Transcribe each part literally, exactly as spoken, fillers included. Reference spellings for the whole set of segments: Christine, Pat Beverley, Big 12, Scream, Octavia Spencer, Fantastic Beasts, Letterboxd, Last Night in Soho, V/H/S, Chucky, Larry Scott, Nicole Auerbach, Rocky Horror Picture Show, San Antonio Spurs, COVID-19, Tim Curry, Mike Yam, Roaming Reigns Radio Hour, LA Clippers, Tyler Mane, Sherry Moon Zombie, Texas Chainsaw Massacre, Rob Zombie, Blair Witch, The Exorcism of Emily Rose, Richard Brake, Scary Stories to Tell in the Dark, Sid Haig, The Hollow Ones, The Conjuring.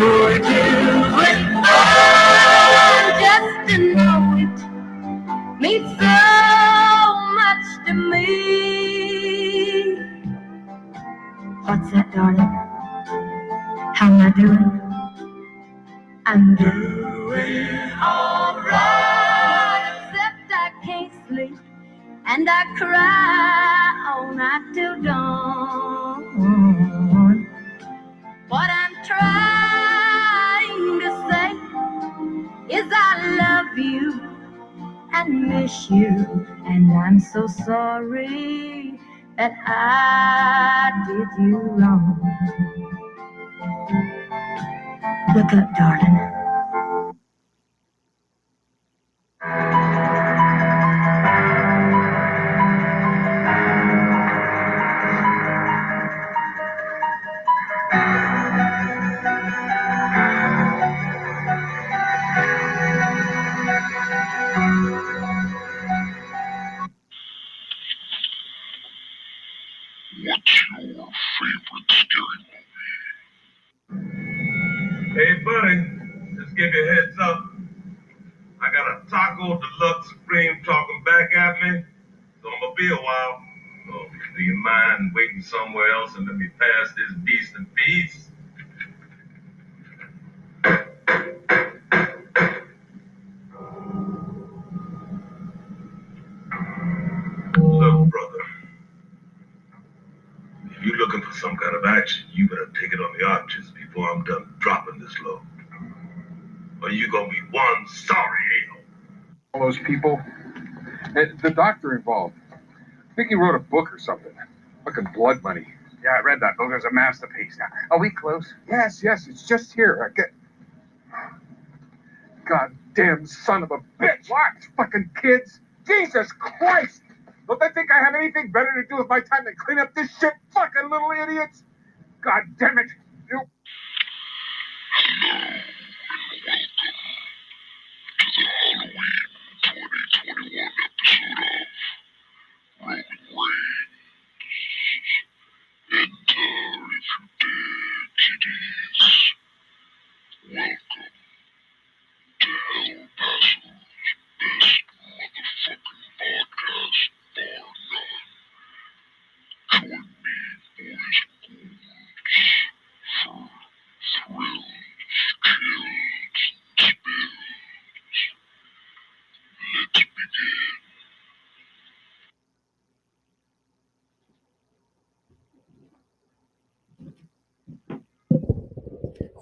more to it. Oh, just to know it means so much to me. What's that, darling? How am I doing? I'm doing all right, except I can't sleep and I cry all night till dawn. What I'm trying to say is I love you and miss you, and I'm so sorry that I did you wrong. Look up, darling. What's your favorite scary movie? Hey, buddy, just give you a heads up. I got a Taco Deluxe Supreme talking back at me. It's gonna be a while. So, do you mind waiting somewhere else and let me pass this beast in peace? Look, brother, if you're looking for some kind of action, you better take it on the arches before I'm done dropping this load. Or you gonna be one sorry hell. All those people, and the doctor involved. I think he wrote a book or something. Fucking Blood Money. Yeah, I read that book. It was a masterpiece. Now, are we close? Yes, yes. It's just here. I get. Goddamn son of a bitch! What? Fucking kids! Jesus Christ! Don't they think I have anything better to do with my time than clean up this shit? Fucking little idiots! God damn it! You. Hello and welcome to the Halloween twenty twenty-one episode of Roaming Reigns. Enter if you dare, kiddies. Welcome to Hell Paso's best motherfucking podcast bar none. Join me, boys and girls, for thrills, kills, and spills. Let's begin.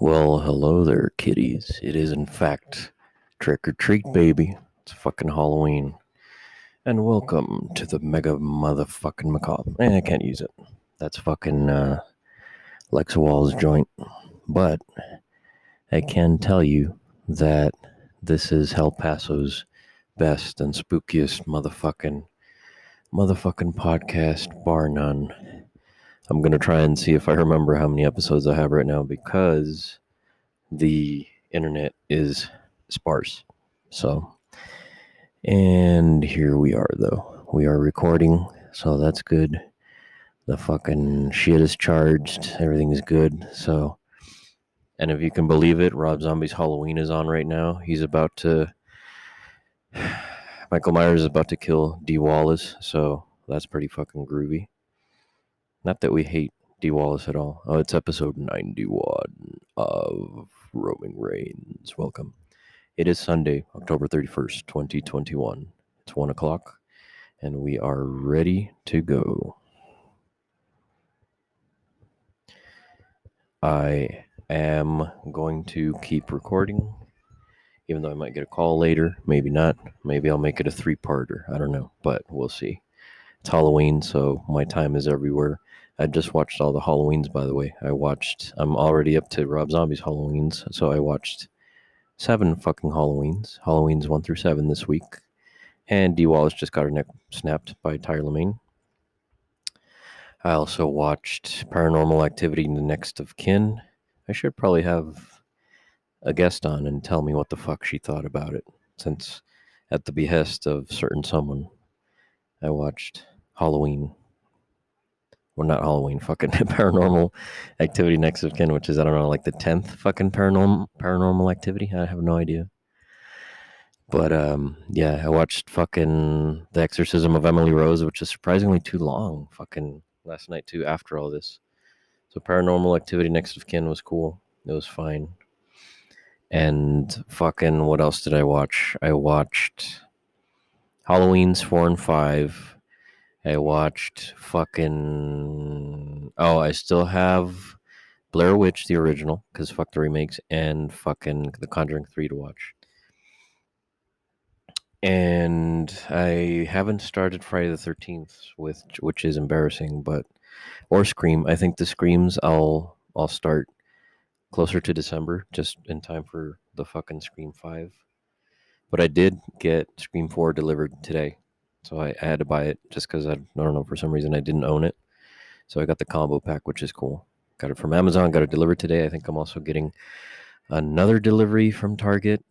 Well, hello there, kitties. It is, in fact, trick or treat, baby. It's fucking Halloween. And welcome to the mega motherfucking macabre. Eh, I can't use it. That's fucking uh, Lex Wall's joint. But I can tell you that this is El Paso's best and spookiest motherfucking, motherfucking podcast, bar none. I'm going to try and see if I remember how many episodes I have right now because the internet is sparse. So... and here we are, though. We are recording, so that's good. The fucking shit is charged. Everything is good. So, and if you can believe it, Rob Zombie's Halloween is on right now. He's about to... Michael Myers is about to kill Dee Wallace, so that's pretty fucking groovy. Not that we hate Dee Wallace at all. Oh, it's episode ninety-one of Roaming Reigns. Welcome. It is Sunday, October thirty-first, twenty twenty-one. It's one o'clock, and we are ready to go. I am going to keep recording, even though I might get a call later. Maybe not. Maybe I'll make it a three-parter. I don't know, but we'll see. It's Halloween, so my time is everywhere. I just watched all the Halloweens, by the way. I watched... I'm already up to Rob Zombie's Halloweens, so I watched... seven fucking Halloweens. Halloweens one through seven this week. And Dee Wallace just got her neck snapped by Tyler Mane. I also watched Paranormal Activity and the Next of Kin. I should probably have a guest on and tell me what the fuck she thought about it. Since at the behest of certain someone, I watched Halloween. Well, not Halloween, fucking Paranormal Activity Next of Kin, which is, I don't know, like the tenth fucking paranormal paranormal activity. I have no idea. But, um, yeah, I watched fucking The Exorcism of Emily Rose, which is surprisingly too long, fucking last night, too, after all this. So Paranormal Activity Next of Kin was cool. It was fine. And fucking, what else did I watch? I watched Halloween's four and five. I watched fucking... Oh, I still have Blair Witch, the original, because fuck the remakes, and fucking The Conjuring three to watch. And I haven't started Friday the thirteenth, with, which is embarrassing, but... Or Scream. I think the Screams I'll I'll start closer to December, just in time for the fucking Scream five. But I did get Scream four delivered today. So I, I had to buy it just because I, I don't know, for some reason I didn't own it. So I got the combo pack, which is cool. Got it from Amazon, got it delivered today. I think I'm also getting another delivery from Target.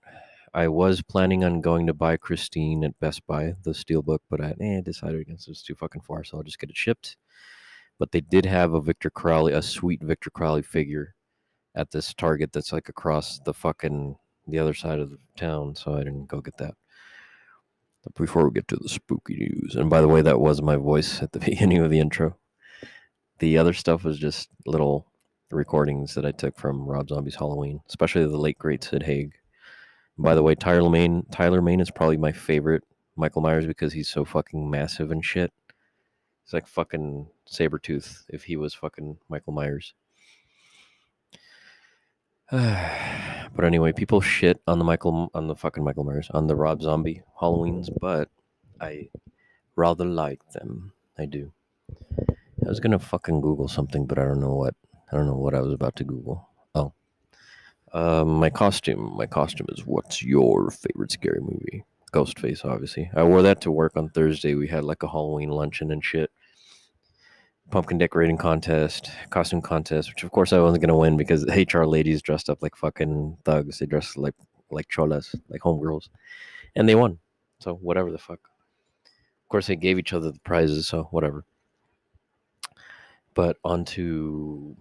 I was planning on going to buy Christine at Best Buy, the Steelbook, but I eh, decided against it. It's too fucking far, so I'll just get it shipped. But they did have a Victor Crowley, a sweet Victor Crowley figure at this Target that's like across the fucking, the other side of the town, so I didn't go get that. But before we get to the spooky news, and by the way, that was my voice at the beginning of the intro. The other stuff was just little recordings that I took from Rob Zombie's Halloween, especially the late, great Sid Haig. By the way, Tyler Mane, Tyler Mane is probably my favorite Michael Myers because he's so fucking massive and shit. He's like fucking Sabretooth if he was fucking Michael Myers. But anyway, people shit on the Michael, on the fucking Michael Myers, on the Rob Zombie Halloweens, but I rather like them. I do. I was gonna fucking Google something, but I don't know what. I don't know what I was about to Google. Oh, um, my costume. My costume is, what's your favorite scary movie? Ghostface, obviously. I wore that to work on Thursday. We had like a Halloween luncheon and shit. Pumpkin decorating contest, costume contest, which of course I wasn't gonna win because H R ladies dressed up like fucking thugs. They dressed like like cholas, like homegirls, and they won. So whatever the fuck. Of course they gave each other the prizes, so whatever. But on to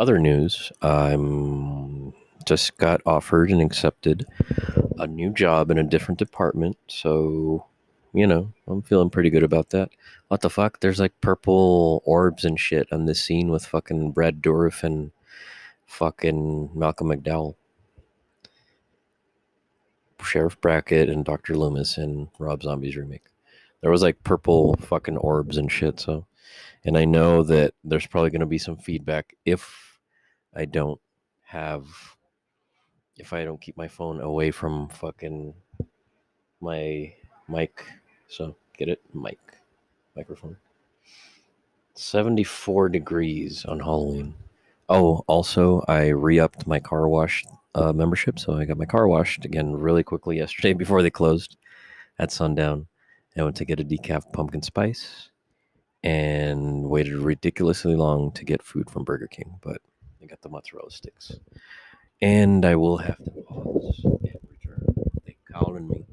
other news. I'm just got offered and accepted a new job in a different department, so you know, I'm feeling pretty good about that. What the fuck? There's like purple orbs and shit on this scene with fucking Brad Dourif and fucking Malcolm McDowell. Sheriff Brackett and Doctor Loomis and Rob Zombie's remake. There was like purple fucking orbs and shit, so. And I know that there's probably going to be some feedback if I don't have... If I don't keep my phone away from fucking my mic... So, get it? Mic. Microphone. seventy-four degrees on Halloween. Oh, also, I re-upped my car wash uh, membership, so I got my car washed again really quickly yesterday before they closed at sundown. I went to get a decaf pumpkin spice and waited ridiculously long to get food from Burger King, but I got the mozzarella sticks. And I will have to pause and return. They called on me.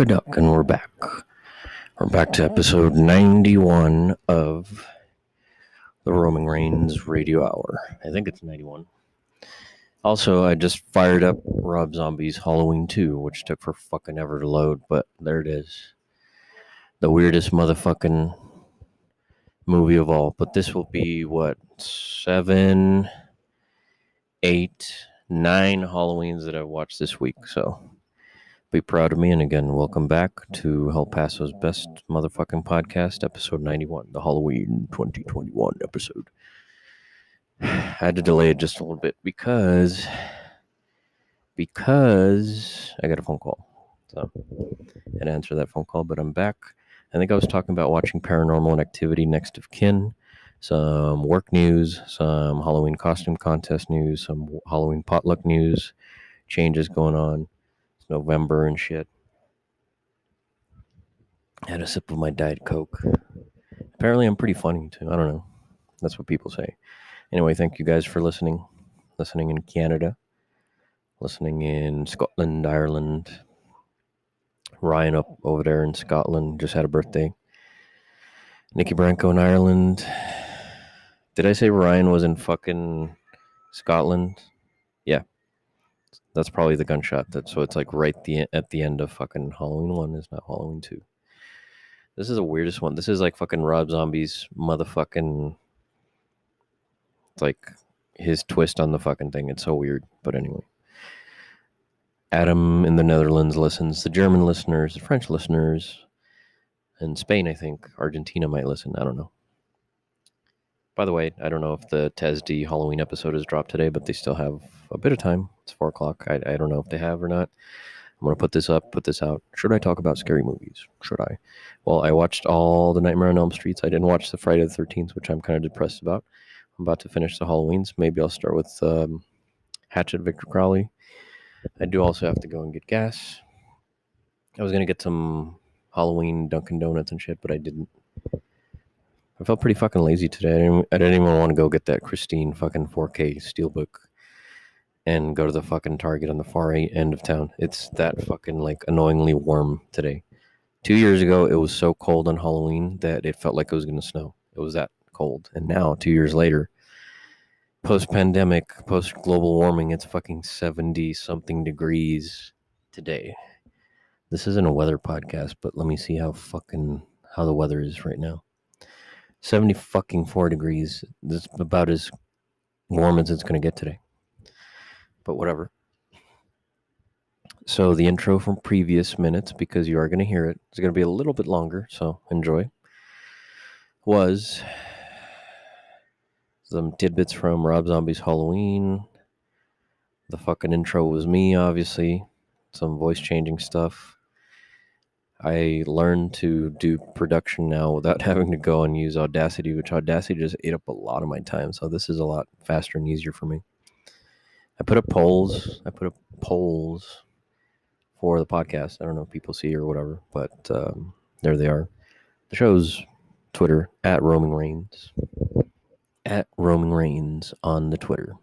A duck, and we're back. We're back to episode ninety-one of the Roaming Reigns Radio Hour. I think it's ninety-one. Also, I just fired up Rob Zombie's Halloween two, which took for fucking ever to load, but there it is. The weirdest motherfucking movie of all. But this will be, what, seven, eight, nine Halloweens that I've watched this week, so be proud of me. And again, welcome back to El Paso's Best Motherfucking Podcast, episode ninety-one, the Halloween twenty twenty-one episode. I had to delay it just a little bit because, because I got a phone call. So I had to answer that phone call, but I'm back. I think I was talking about watching Paranormal Activity, Next of Kin, some work news, some Halloween costume contest news, some Halloween potluck news, changes going on. It's November and shit. I had a sip of my Diet Coke. Apparently I'm pretty funny too. I don't know. That's what people say. Anyway, thank you guys for listening. Listening in Canada. Listening in Scotland, Ireland. Ryan up over there in Scotland just had a birthday. Nikki Branco in Ireland. Did I say Ryan was in fucking Scotland? Yeah. That's probably the gunshot. That, so it's like right the, at the end of fucking Halloween one. It's not Halloween two. This is the weirdest one. This is like fucking Rob Zombie's motherfucking... like his twist on the fucking thing. It's so weird, but anyway. Adam in the Netherlands listens. The German listeners, the French listeners, and Spain, I think. Argentina might listen. I don't know. By the way, I don't know if the T E S D Halloween episode has dropped today, but they still have a bit of time. It's four o'clock. I, I don't know if they have or not. I'm going to put this up, put this out. Should I talk about scary movies? Should I? Well, I watched all the Nightmare on Elm Streets. I didn't watch the Friday the thirteenth, which I'm kind of depressed about. I'm about to finish the Halloweens. Maybe I'll start with um, Hatchet, Victor Crowley. I do also have to go and get gas. I was going to get some Halloween Dunkin' Donuts and shit, but I didn't. I felt pretty fucking lazy today. I didn't, I didn't even want to go get that Christine fucking four K steelbook and go to the fucking Target on the far end of town. It's that fucking, like, annoyingly warm today. Two years ago, it was so cold on Halloween that it felt like it was going to snow. It was that cold. And now, two years later, post-pandemic, post-global warming, it's fucking seventy-something degrees today. This isn't a weather podcast, but let me see how fucking, how the weather is right now. seventy fucking four degrees. This is about as warm as it's going to get today. But whatever. So the intro from previous minutes, because you are going to hear it, it's going to be a little bit longer, so enjoy, was... some tidbits from Rob Zombie's Halloween. The fucking intro was me, obviously. Some voice changing stuff. I learned to do production now without having to go and use Audacity, which Audacity just ate up a lot of my time. So this is a lot faster and easier for me. I put up polls. I put up polls for the podcast. I don't know if people see or whatever, but um, there they are. The show's Twitter, at Roaming Reigns. At Roaming Reigns on the Twitter.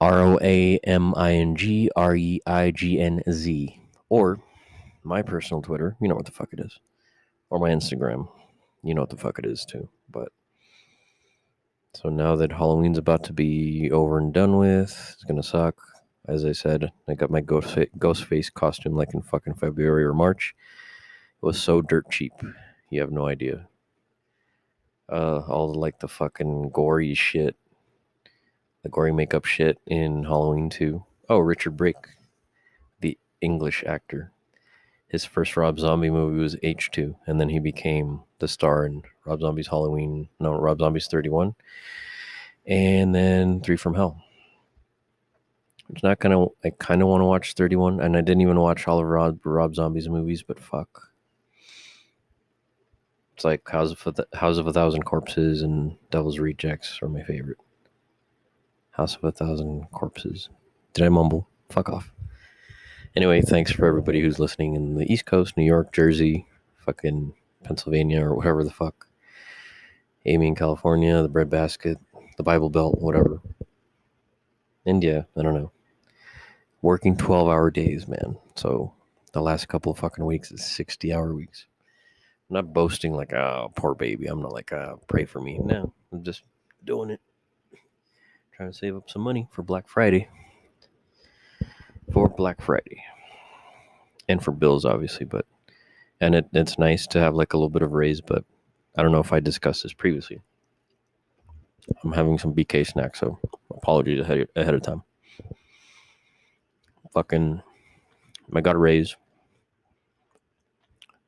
R O A M I N G R E I G N Z. Or my personal Twitter, you know what the fuck it is. Or my Instagram, you know what the fuck it is too. But so now that Halloween's about to be over and done with, it's gonna suck. As I said, I got my ghost ghost face costume like in fucking February or March. It was so dirt cheap. You have no idea. Uh, all the, like, the fucking gory shit, the gory makeup shit in Halloween two. Oh, Richard Brake, the English actor. His first Rob Zombie movie was H two, and then he became the star in Rob Zombie's Halloween, no, Rob Zombie's thirty-one, and then Three from Hell. It's not gonna, I kind of want to watch thirty-one, and I didn't even watch all of Rob, Rob Zombie's movies, but fuck. It's like House of, a, House of a Thousand Corpses and Devil's Rejects are my favorite. House of a Thousand Corpses. Did I mumble? Fuck off. Anyway, thanks for everybody who's listening in the East Coast, New York, Jersey, fucking Pennsylvania, or whatever the fuck. Amy in California, the Breadbasket, the Bible Belt, whatever. India, I don't know. Working twelve-hour days, man. So the last couple of fucking weeks is sixty-hour weeks. I'm not boasting like, oh, poor baby. I'm not like, oh, pray for me. No, I'm just doing it. trying to save up some money for Black Friday. For Black Friday. And for bills, obviously, but and it, it's nice to have like a little bit of raise, but I don't know if I discussed this previously. I'm having some B K snacks, so apologies ahead, ahead of time. Fucking, I got a raise.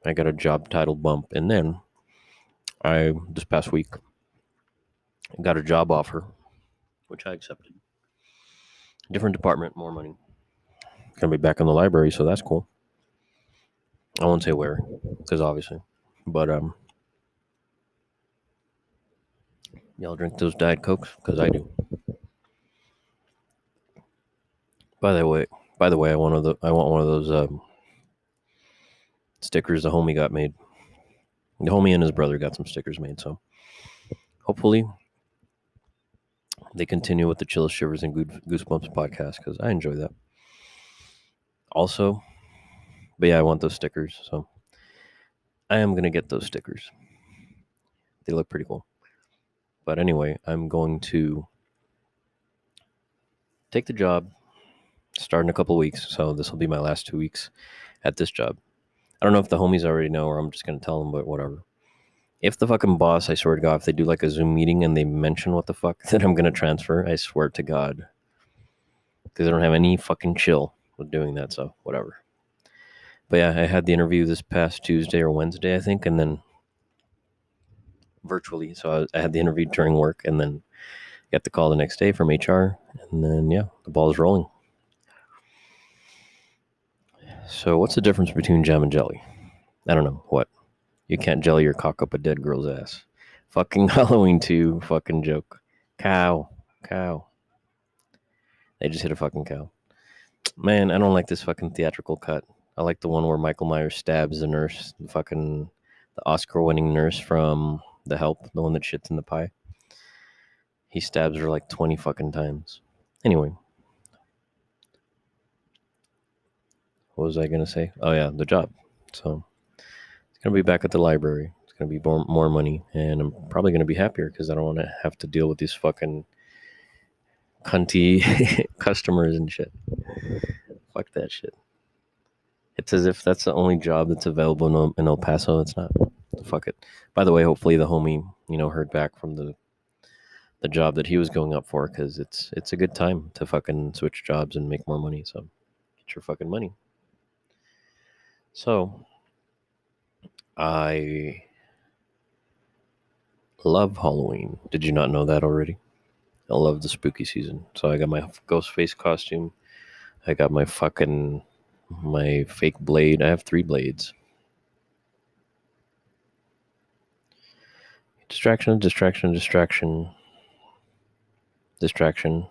I got a job title bump, and then I, this past week, got a job offer, which I accepted. Different department, more money. Gonna be back in the library, so that's cool. I won't say where, because obviously, but um, y'all drink those Diet Cokes, because I do. By the way, by the way, I want one of the, I want one of those um, stickers the homie got made. The homie and his brother got some stickers made, so hopefully they continue with the Chill Shivers and Goosebumps podcast, because I enjoy that. Also, but yeah, I want those stickers, so I am going to get those stickers. They look pretty cool. But anyway, I'm going to take the job, start in a couple weeks, so this will be my last two weeks at this job. I don't know if the homies already know, or I'm just going to tell them, but whatever. If the fucking boss, I swear to God, if they do like a Zoom meeting and they mention what the fuck that I'm going to transfer, I swear to God. Because I don't have any fucking chill with doing that, so whatever. But yeah, I had the interview this past Tuesday or Wednesday, I think, and then virtually. So I, I had the interview during work, and then got the call the next day from H R, and then, yeah, the ball's rolling. So what's the difference between jam and jelly? I don't know. What? You can't jelly your cock up a dead girl's ass. Fucking Halloween two fucking joke. Cow. Cow. They just hit a fucking cow. Man, I don't like this fucking theatrical cut. I like the one where Michael Myers stabs the nurse, the fucking the Oscar-winning nurse from The Help, the one that shits in the pie. He stabs her like twenty fucking times. Anyway. What was I going to say? Oh, yeah, the job. So it's going to be back at the library. It's going to be more, more money, and I'm probably going to be happier because I don't want to have to deal with these fucking cunty customers and shit. Fuck that shit. It's as if that's the only job that's available in El Paso. It's not. Fuck it. By the way, hopefully the homie, you know, heard back from the the job that he was going up for, because it's, it's a good time to fucking switch jobs and make more money. So get your fucking money. So, I love Halloween. Did you not know that already? I love the spooky season. So I got my ghost face costume. I got my fucking, my fake blade. I have three blades. Distraction, distraction, distraction. Distraction.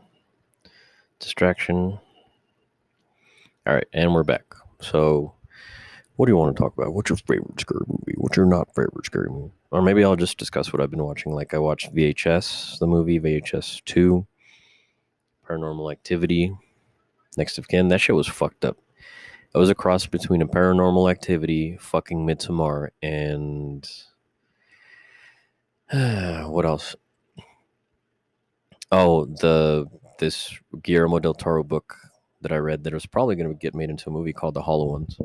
Distraction. All right, and we're back. So, what do you want to talk about? What's your favorite scary movie? What's your not favorite scary movie? Or maybe I'll just discuss what I've been watching. Like I watched V H S, the movie, V H S two, Paranormal Activity, Next of Kin. That shit was fucked up. It was a cross between a Paranormal Activity, fucking Midsommar, and uh, what else? Oh, the this Guillermo del Toro book that I read that was probably going to get made into a movie called The Hollow Ones,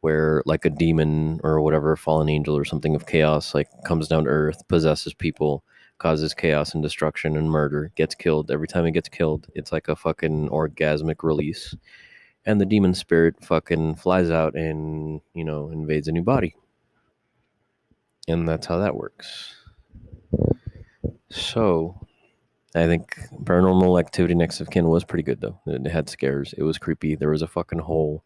where like a demon or whatever, fallen angel or something of chaos, like comes down to earth, possesses people, causes chaos and destruction and murder, gets killed. Every time it gets killed, it's like a fucking orgasmic release. And the demon spirit fucking flies out and, you know, invades a new body. And that's how that works. So I think Paranormal Activity Next of Kin was pretty good though. It had scares. It was creepy. There was a fucking hole.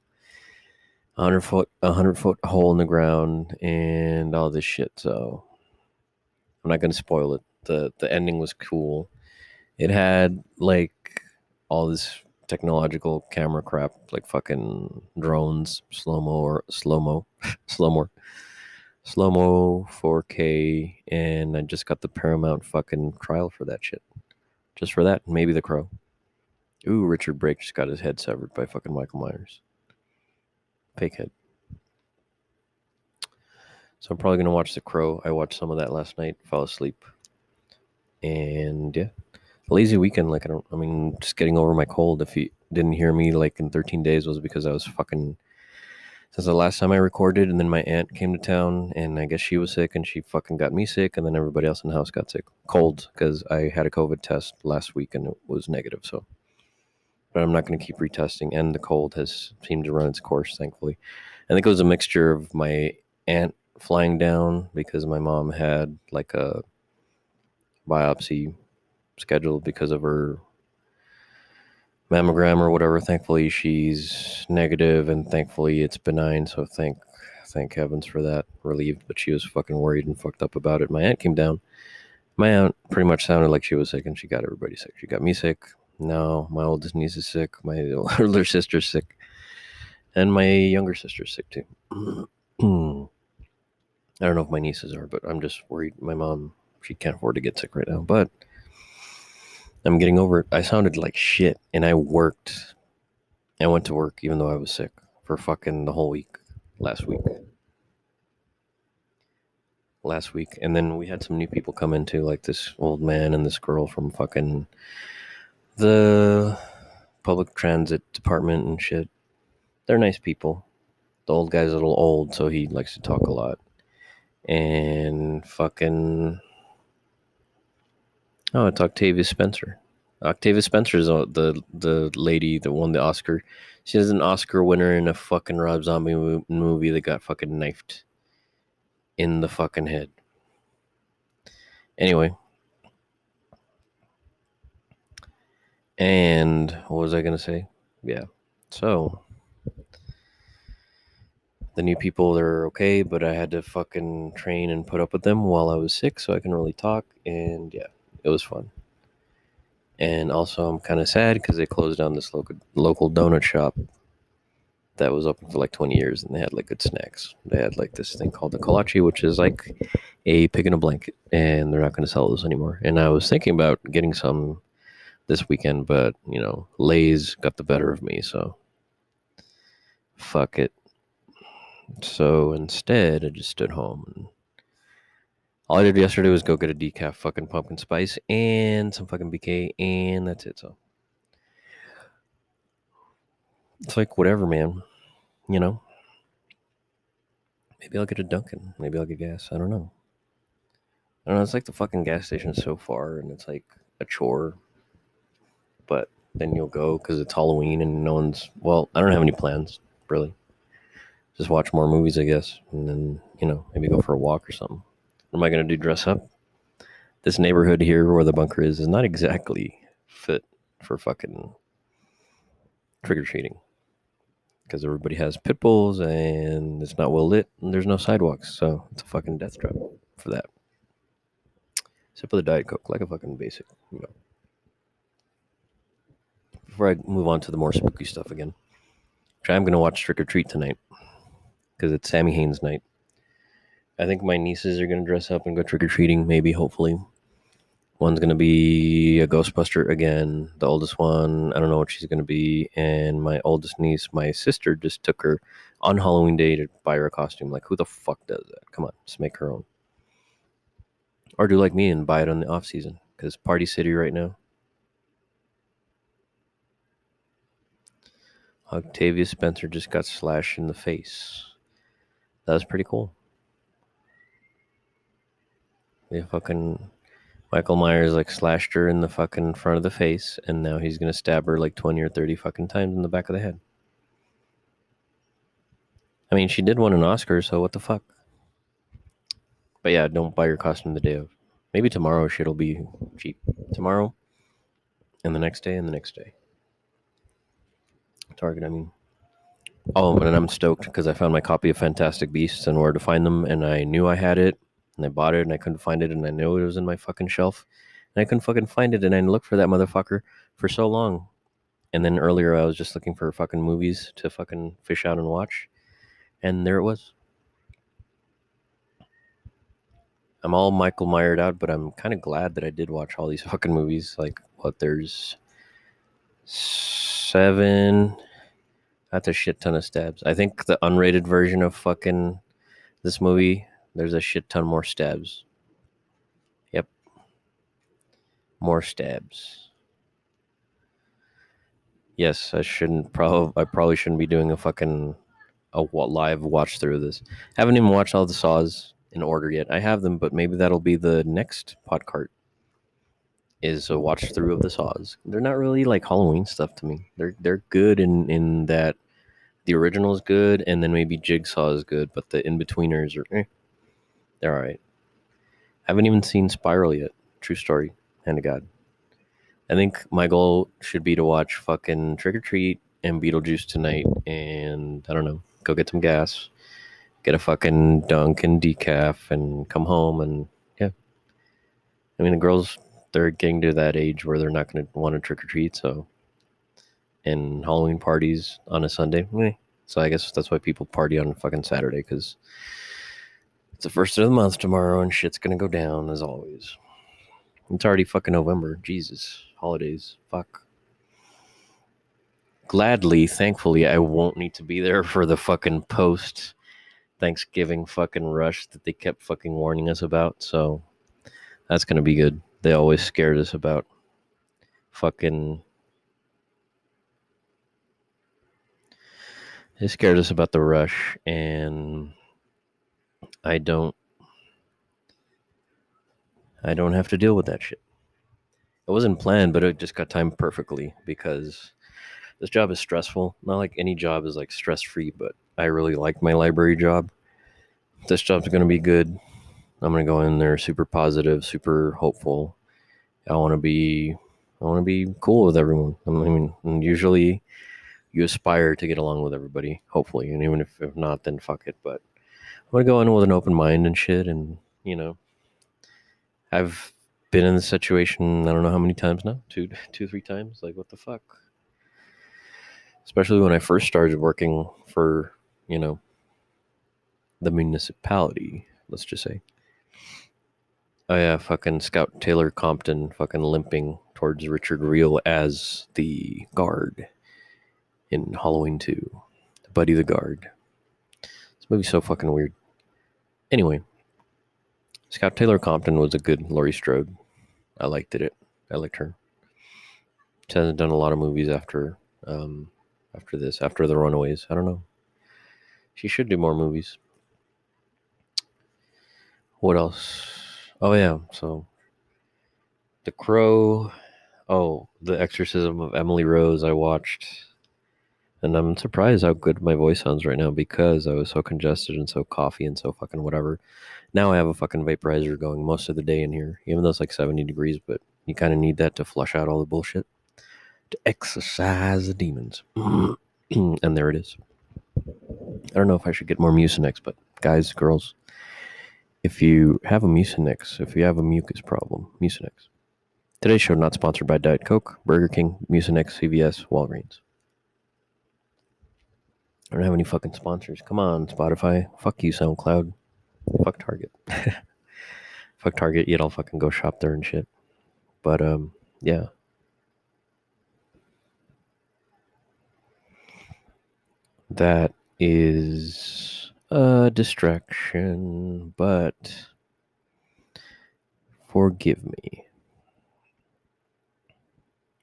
Hundred foot, a hundred foot hole in the ground, and all this shit. So I'm not gonna spoil it. the The ending was cool. It had like all this technological camera crap, like fucking drones, slow mo, or slow mo, slow mo, slow mo, four K, and I just got the Paramount fucking trial for that shit. Just for that, maybe The Crow. Ooh, Richard Brake just got his head severed by fucking Michael Myers. Fake head. So I'm probably gonna watch The Crow. I watched some of that last night, fell asleep, and yeah, a lazy weekend. Like, I don't, I mean, just getting over my cold. If you didn't hear me, like, in thirteen days was because I was fucking, since the last time I recorded, and then my aunt came to town, and I guess she was sick, and she fucking got me sick, and then everybody else in the house got sick. Cold, because I had a COVID test last week, and it was negative, so. But I'm not going to keep retesting, and the cold has seemed to run its course, thankfully. I think it was a mixture of my aunt flying down, because my mom had, like, a biopsy scheduled because of her mammogram or whatever. Thankfully she's negative, and thankfully it's benign, so thank thank heavens for that. Relieved, but she was fucking worried and fucked up about it. My aunt came down. My aunt pretty much sounded like she was sick, and she got everybody sick. She got me sick. Now my oldest niece is sick, my older sister's sick, and my younger sister's sick too. I don't know if my nieces are, but I'm just worried. My mom, she can't afford to get sick right now, but I'm getting over it. I sounded like shit, and I worked. I went to work even though I was sick for fucking the whole week last week. Last week. And then we had some new people come in too, like this old man and this girl from fucking the public transit department and shit. They're nice people. The old guy's a little old, so he likes to talk a lot. And fucking... Oh, it's Octavia Spencer. Octavia Spencer is the the lady that won the Oscar. She was an Oscar winner in a fucking Rob Zombie movie that got fucking knifed in the fucking head. Anyway. And what was I going to say? Yeah. So, the new people, they're okay, but I had to fucking train and put up with them while I was sick, so I can really talk, and yeah. It was fun. And also I'm kind of sad because they closed down this local local donut shop that was open for like twenty years, and they had like good snacks. They had like this thing called the kolache, which is like a pig in a blanket, and they're not going to sell those anymore. And I was thinking about getting some this weekend, but you know, Lay's got the better of me, so fuck it. So instead I just stood home, and all I did yesterday was go get a decaf fucking pumpkin spice and some fucking B K, and that's it. So it's like, whatever, man. You know? Maybe I'll get a Dunkin'. Maybe I'll get gas. I don't know. I don't know. It's like the fucking gas station so far, and it's like a chore. But then you'll go because it's Halloween and no one's... Well, I don't have any plans, really. Just watch more movies, I guess. And then, you know, maybe go for a walk or something. What am I going to do, dress up? This neighborhood here where the bunker is is not exactly fit for fucking trick-or-treating. Because everybody has pit bulls, and it's not well lit, and there's no sidewalks. So it's a fucking death trap for that. Except for the Diet Coke, like a fucking basic, you know. Before I move on to the more spooky stuff again, which I'm going to watch Trick-or-Treat tonight. Because it's Sammy Hayn's night. I think my nieces are going to dress up and go trick-or-treating, maybe, hopefully. One's going to be a Ghostbuster again. The oldest one, I don't know what she's going to be. And my oldest niece, my sister, just took her on Halloween Day to buy her a costume. Like, who the fuck does that? Come on, just make her own. Or do like me and buy it on the off-season. Because Party City right now. Octavia Spencer just got slashed in the face. That was pretty cool. Yeah, fucking Michael Myers like slashed her in the fucking front of the face, and now he's gonna stab her like twenty or thirty fucking times in the back of the head. I mean, she did win an Oscar, so what the fuck? But yeah, don't buy your costume the day of. Maybe tomorrow shit'll be cheap. Tomorrow, and the next day, and the next day. Target, I mean. Oh, and I'm stoked because I found my copy of Fantastic Beasts and Where to Find Them, and I knew I had it. And I bought it, and I couldn't find it, and I knew it was in my fucking shelf, and I couldn't fucking find it, and I looked for that motherfucker for so long. And then earlier I was just looking for fucking movies to fucking fish out and watch, and there it was. I'm all Michael Myered out, but I'm kind of glad that I did watch all these fucking movies. Like, what, there's seven, that's a shit ton of stabs. I think the unrated version of fucking this movie, there's a shit ton more stabs. Yep. More stabs. Yes, I shouldn't. Probably, I probably shouldn't be doing a fucking a live watch through of this. Haven't even watched all the Saws in order yet. I have them, but maybe that'll be the next podcast. Is a watch through of the Saws. They're not really like Halloween stuff to me. They're they're good in, in that the original is good, and then maybe Jigsaw is good, but the in betweeners are eh. They're all right. Haven't even seen Spiral yet. True story. Hand to God. I think my goal should be to watch fucking Trick or Treat and Beetlejuice tonight, and I don't know, go get some gas, get a fucking dunk and decaf, and come home, and yeah. I mean, the girls, they're getting to that age where they're not going to want to trick or treat, so. And Halloween parties on a Sunday, meh. So I guess that's why people party on fucking Saturday, because it's the first of the month tomorrow, and shit's going to go down, as always. It's already fucking November. Jesus. Holidays. Fuck. Gladly, thankfully, I won't need to be there for the fucking post-Thanksgiving fucking rush that they kept fucking warning us about, so that's going to be good. They always scared us about fucking... They scared us about the rush, and I don't... I don't have to deal with that shit. It wasn't planned, but it just got timed perfectly, because this job is stressful. Not like any job is like stress-free, but I really like my library job. This job's going to be good. I'm going to go in there super positive, super hopeful. I want to be, I want to be cool with everyone. I mean, usually you aspire to get along with everybody, hopefully. And even if, if not, then fuck it. But I'm going to go in with an open mind and shit. And, you know, I've been in this situation, I don't know how many times now, two, two, three times. Like, what the fuck? Especially when I first started working for, you know, the municipality, let's just say. Oh yeah, fucking Scout Taylor Compton fucking limping towards Richard Reel as the guard in Halloween two. Buddy the Guard. This movie's so fucking weird. Anyway, Scout Taylor Compton was a good Laurie Strode. I liked it. I liked her. She hasn't done a lot of movies after um, after this, after The Runaways. I don't know. She should do more movies. What else? Oh, yeah, so The Crow, oh, The Exorcism of Emily Rose I watched, and I'm surprised how good my voice sounds right now because I was so congested and so coffee and so fucking whatever. Now I have a fucking vaporizer going most of the day in here, even though it's like seventy degrees, but you kind of need that to flush out all the bullshit, to exorcise the demons. And there it is. I don't know if I should get more Mucinex, but guys, girls, if you have a Mucinex, if you have a mucus problem, Mucinex. Today's show not sponsored by Diet Coke, Burger King, Mucinex, C V S, Walgreens. I don't have any fucking sponsors. Come on, Spotify. Fuck you, SoundCloud. Fuck Target. Fuck Target, yet I'll fucking go shop there and shit. But, um, yeah. That is... a distraction, but forgive me.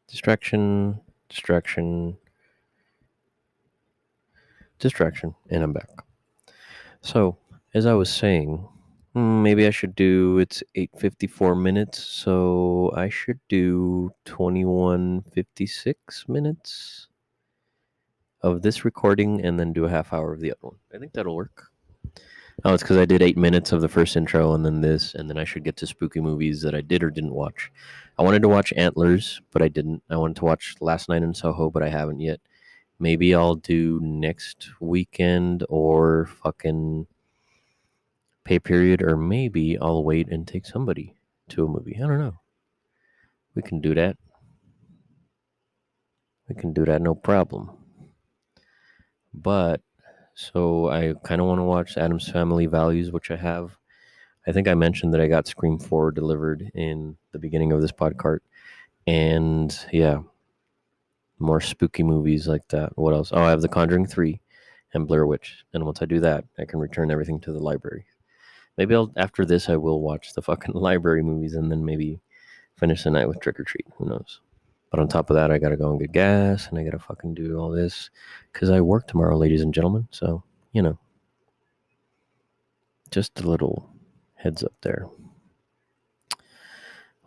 Distraction, distraction, distraction, and I'm back. So, as I was saying, maybe I should do, it's eight fifty-four minutes, so I should do twenty-one fifty-six minutes. Of this recording, and then do a half hour of the other one. I think that'll work. Oh, it's because I did eight minutes of the first intro, and then this, and then I should get to spooky movies that I did or didn't watch. I wanted to watch Antlers, but I didn't. I wanted to watch Last Night in Soho, but I haven't yet. Maybe I'll do next weekend or fucking pay period, or maybe I'll wait and take somebody to a movie. I don't know. We can do that. We can do that, no problem. But, so I kind of want to watch Adam's Family Values, which I have. I think I mentioned that I got Scream four delivered in the beginning of this podcast. And, yeah, more spooky movies like that. What else? Oh, I have The Conjuring three and Blair Witch. And once I do that, I can return everything to the library. Maybe I'll, after this, I will watch the fucking library movies and then maybe finish the night with Trick or Treat. Who knows? But on top of that, I got to go and get gas, and I got to fucking do all this because I work tomorrow, ladies and gentlemen. So, you know, just a little heads up there.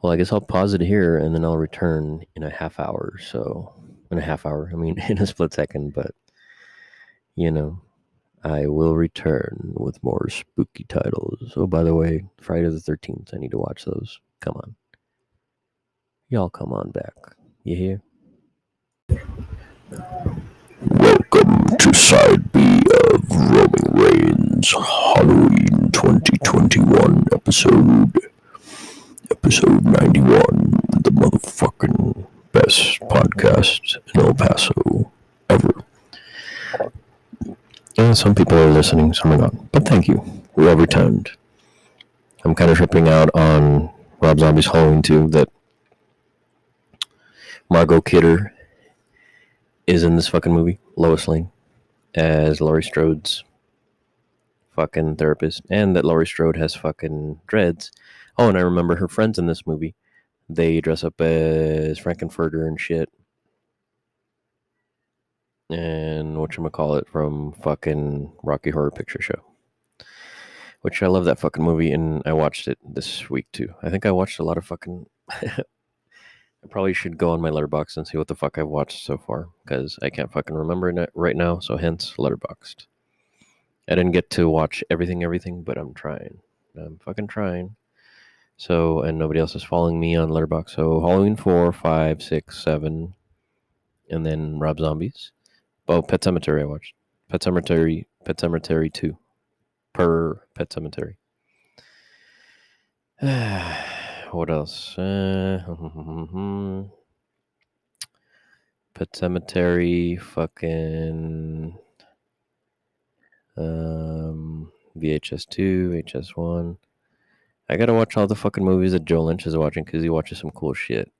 Well, I guess I'll pause it here, and then I'll return in a half hour. So, in a half hour, I mean, in a split second, but, you know, I will return with more spooky titles. Oh, by the way, Friday the thirteenth, I need to watch those. Come on. Y'all come on back. You hear? Welcome to Side B of Roaming Reigns Halloween twenty twenty-one episode. Episode ninety-one, the motherfucking best podcast in El Paso ever. Yeah, some people are listening, some are not. But thank you. We all returned. I'm kind of tripping out on Rob Zombie's Halloween two that Margot Kidder is in this fucking movie, Lois Lane, as Laurie Strode's fucking therapist, and that Laurie Strode has fucking dreads. Oh, and I remember her friends in this movie. They dress up as Frankenfurter and shit. And whatchamacallit from fucking Rocky Horror Picture Show. Which I love that fucking movie, and I watched it this week too. I think I watched a lot of fucking... I probably should go on my Letterboxd and see what the fuck I've watched so far, because I can't fucking remember it right now, so hence Letterboxd. I didn't get to watch everything, everything, but I'm trying. I'm fucking trying. So, and nobody else is following me on Letterboxd. So, Halloween four, five, six, seven, and then Rob Zombies. Oh, Pet Sematary I watched. Pet Sematary, Pet Sematary two. Per Pet Sematary. What else? Uh, Pet Sematary, fucking um, V H S two, V H S one. I gotta watch all the fucking movies that Joe Lynch is watching because he watches some cool shit.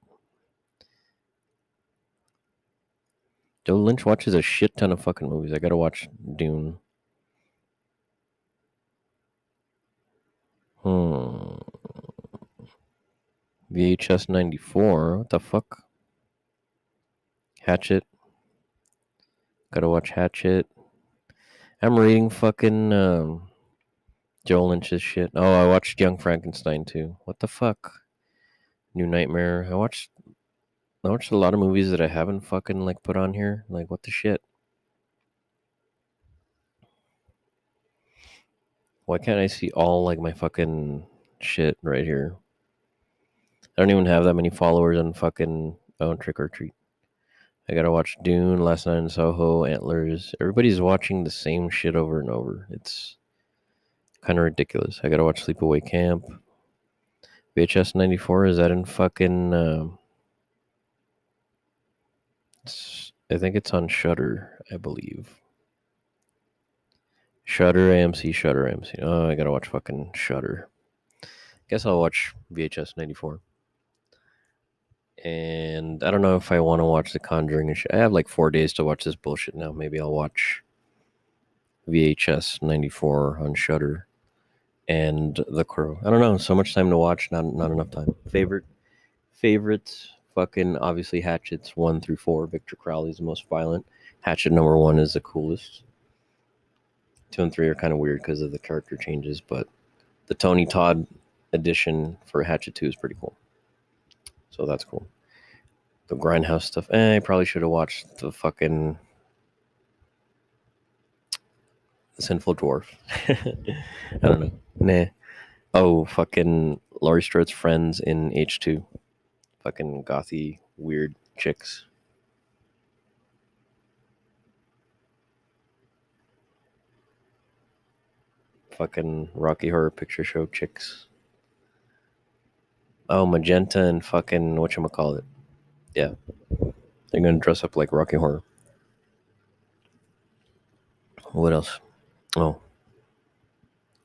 Joe Lynch watches a shit ton of fucking movies. I gotta watch Dune. Hmm. V H S ninety-four. What the fuck? Hatchet. Gotta watch Hatchet. I'm reading fucking um, Joe Lynch's shit. Oh, I watched Young Frankenstein too. What the fuck? New Nightmare. I watched I watched a lot of movies that I haven't fucking like put on here. Like, what the shit? Why can't I see all like my fucking shit right here? I don't even have that many followers on fucking own Trick or Treat. I gotta watch Dune, Last Night in Soho, Antlers. Everybody's watching the same shit over and over. It's kind of ridiculous. I gotta watch Sleepaway Camp. V H S ninety-four, is that in fucking... Uh, it's, I think it's on Shudder, I believe. Shudder, A M C, Shudder, A M C. Oh, I gotta watch fucking Shudder. Guess I'll watch V H S ninety-four. And I don't know if I want to watch The Conjuring and shit. I have like four days to watch this bullshit now. Maybe I'll watch V H S ninety-four on Shudder and The Crow. I don't know. So much time to watch, not not enough time. Favorite, favorites, fucking obviously Hatchets one through four. Victor Crowley is the most violent. Hatchet number one is the coolest. Two and three are kind of weird because of the character changes, but the Tony Todd edition for Hatchet two is pretty cool. So that's cool. The Grindhouse stuff. Eh, I probably should have watched the fucking the Sinful Dwarf. I don't know. Nah. Oh, fucking Laurie Strode's friends in H two. Fucking gothy, weird chicks. Fucking Rocky Horror Picture Show chicks. Oh, Magenta and fucking whatchamacallit. Yeah. They're going to dress up like Rocky Horror. What else? Oh.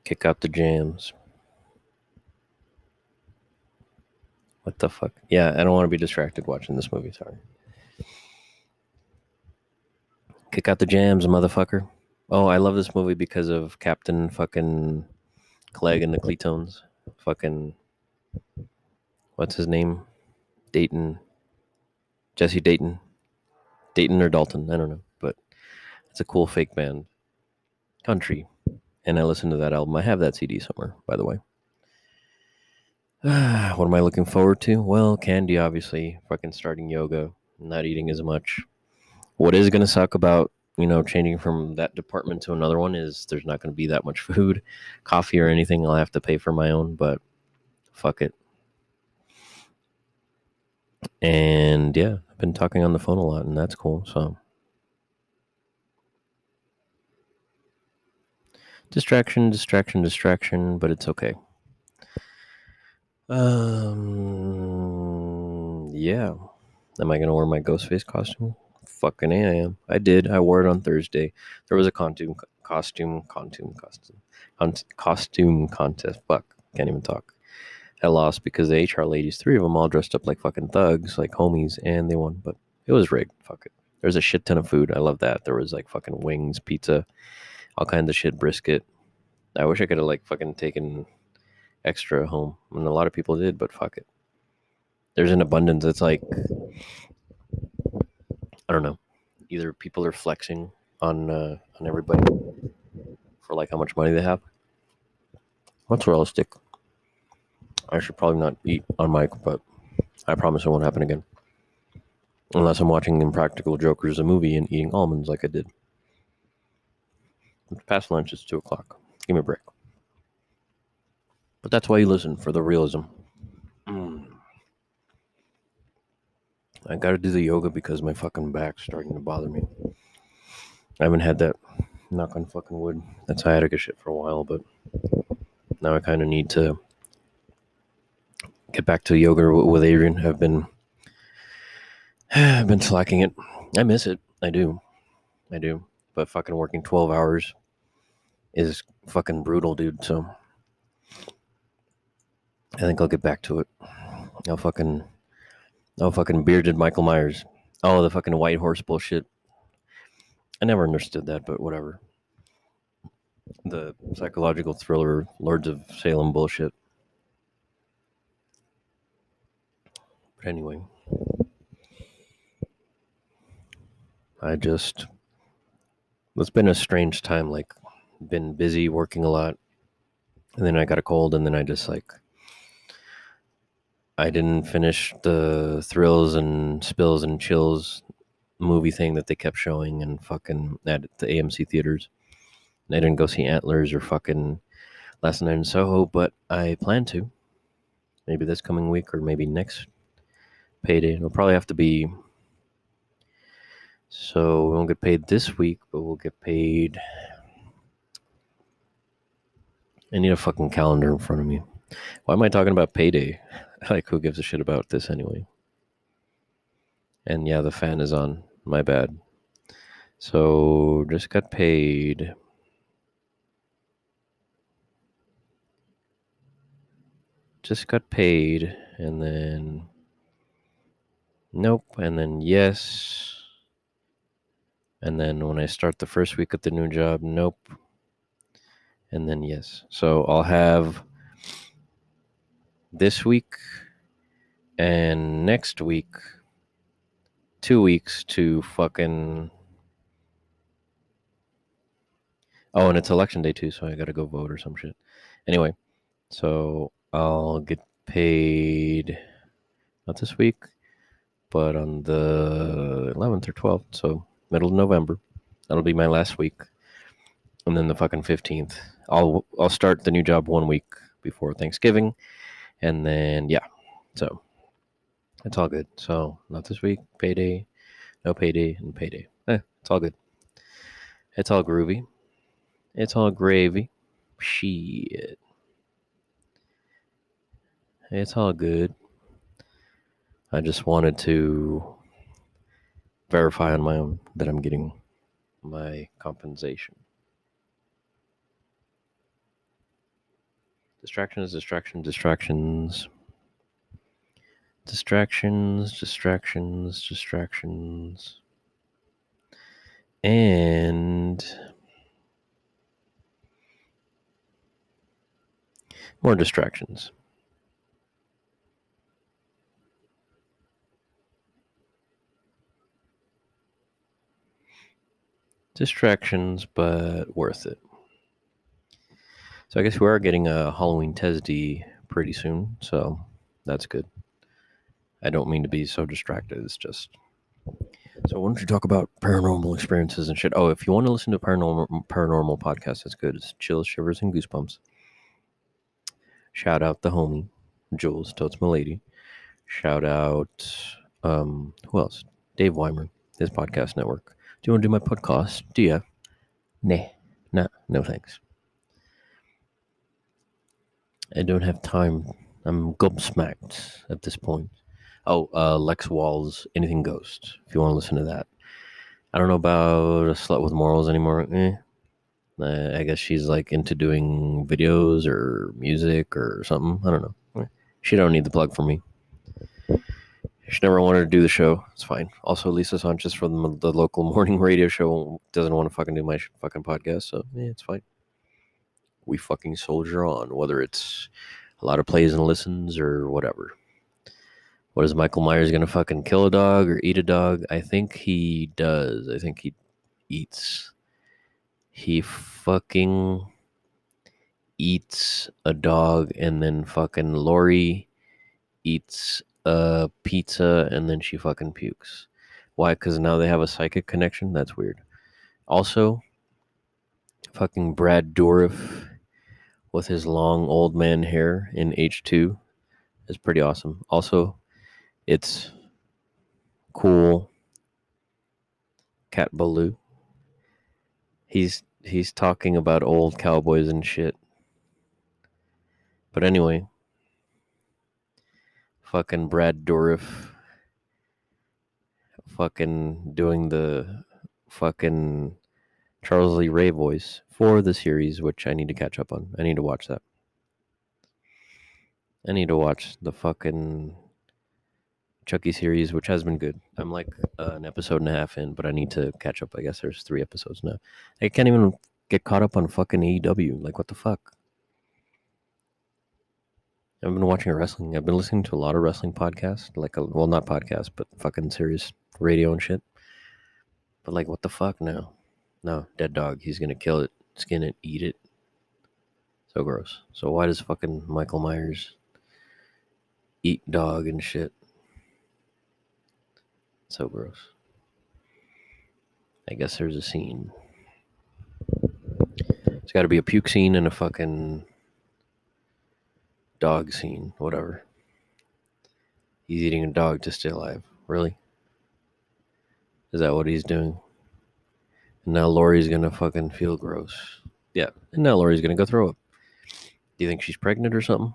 Kick Out the Jams. What the fuck? Yeah, I don't want to be distracted watching this movie. Sorry. Kick Out the Jams, motherfucker. Oh, I love this movie because of Captain fucking Clegg and the Cletones. Fucking... What's his name? Dayton, Jesse Dayton, Dayton or Dalton, I don't know, but it's a cool fake band, country, and I listened to that album. I have that C D somewhere, by the way. What am I looking forward to? Well, candy, obviously, fucking starting yoga, not eating as much. What is going to suck about, you know, changing from that department to another one is there's not going to be that much food, coffee or anything. I'll have to pay for my own, but fuck it. And yeah, I've been talking on the phone a lot, and that's cool. So distraction, distraction, distraction, but it's okay. Um, yeah. Am I going to wear my Ghostface costume? Fucking I am. I did. I wore it on Thursday. There was a costume, costume, costume, costume, con- costume contest. Fuck. Can't even talk. I lost because the H R ladies, three of them, all dressed up like fucking thugs, like homies, and they won. But it was rigged. Fuck it. There was a shit ton of food. I love that. There was like fucking wings, pizza, all kinds of shit, brisket. I wish I could have like fucking taken extra home. I mean, a lot of people did, but fuck it. There's an abundance. It's like, I don't know. Either people are flexing on uh, on everybody for like how much money they have. That's realistic. I should probably not eat on mic, but I promise it won't happen again. Unless I'm watching Impractical Jokers, a movie, and eating almonds like I did. It's past lunch. It's two o'clock. Give me a break. But that's why you listen, for the realism. Mm. I gotta do the yoga because my fucking back's starting to bother me. I haven't had that, knock on fucking wood, that sciatica shit for a while, but now I kind of need to get back to yoga with Adrian. I've been, I've been slacking it. I miss it. I do. I do. But fucking working twelve hours is fucking brutal, dude, so I think I'll get back to it. I'll fucking... Oh, fucking bearded Michael Myers. Oh, the fucking white horse bullshit. I never understood that, but whatever. The psychological thriller Lords of Salem bullshit. But anyway. I just... It's been a strange time, like, been busy, working a lot. And then I got a cold, and then I just, like... I didn't finish the Thrills and Spills and Chills movie thing that they kept showing and fucking at the A M C theaters. And I didn't go see Antlers or fucking Last Night in Soho, but I plan to. Maybe this coming week or maybe next payday. It'll probably have to be... So we won't get paid this week, but we'll get paid... I need a fucking calendar in front of me. Why am I talking about payday? Like, who gives a shit about this anyway? And yeah, the fan is on. My bad. So, just got paid. Just got paid. And then... Nope. And then yes. And then when I start the first week at the new job, nope. And then yes. So, I'll have... this week and next week, two weeks to fucking... Oh, and it's election day too, so I gotta go vote or some shit. Anyway, so I'll get paid, not this week, but on the eleventh or twelfth, so middle of November. That'll be my last week. And then the fucking fifteenth. I'll I'll start the new job one week before Thanksgiving. And then, yeah, so it's all good. So not this week, payday, no payday, and payday. Eh, it's all good. It's all groovy. It's all gravy. Shit. It's all good. I just wanted to verify on my own that I'm getting my compensation. Distractions, distractions, distractions, distractions, distractions, distractions, and more distractions. Distractions, but worth it. So I guess we are getting a Halloween T E S D pretty soon, so that's good. I don't mean to be so distracted. It's just... So why don't you talk about paranormal experiences and shit? Oh, if you want to listen to paranormal paranormal podcast, that's good. It's Chill, Shivers, and Goosebumps. Shout out the homie, Jules, Totes My Lady. Shout out, um, who else? Dave Weimer, his podcast network. Do you want to do my podcast? Do you? Nah, nah, no thanks. I don't have time. I'm gobsmacked at this point. Oh, uh, Lex Wall's Anything Ghost, if you want to listen to that. I don't know about A Slut With Morals anymore. Eh. I guess she's like into doing videos or music or something. I don't know. Eh. She don't need the plug for me. She never wanted to do the show. It's fine. Also, Lisa Sanchez from the local morning radio show doesn't want to fucking do my fucking podcast, so eh, it's fine. We fucking soldier on, whether it's a lot of plays and listens or whatever. What is Michael Myers going to fucking kill a dog or eat a dog? I think he does. I think he eats. He fucking eats a dog, and then fucking Lori eats a pizza, and then she fucking pukes. Why? Because now they have a psychic connection? That's weird. Also, fucking Brad Dourif with his long old man hair in H two is pretty awesome. Also, it's cool. Cat Ballou. He's he's talking about old cowboys and shit. But anyway, fucking Brad Dourif, fucking doing the fucking Charles Lee Ray voice for the series, which I need to catch up on. I need to watch that. I need to watch the fucking Chucky series, which has been good. I'm like uh, an episode and a half in, but I need to catch up. I guess there's three episodes now. I can't even get caught up on fucking A E W. Like, what the fuck? I've been watching wrestling. I've been listening to a lot of wrestling podcasts. Like, a, well, not podcasts, but fucking serious radio and shit. But like, what the fuck now? No, dead dog. He's gonna kill it, skin it, eat it. So gross. So why does fucking Michael Myers eat dog and shit? So gross. I guess there's a scene. It's got to be a puke scene and a fucking dog scene, whatever. He's eating a dog to stay alive. Really? Is that what he's doing? And now Lori's going to fucking feel gross. Yeah, and now Lori's going to go throw up. Do you think she's pregnant or something?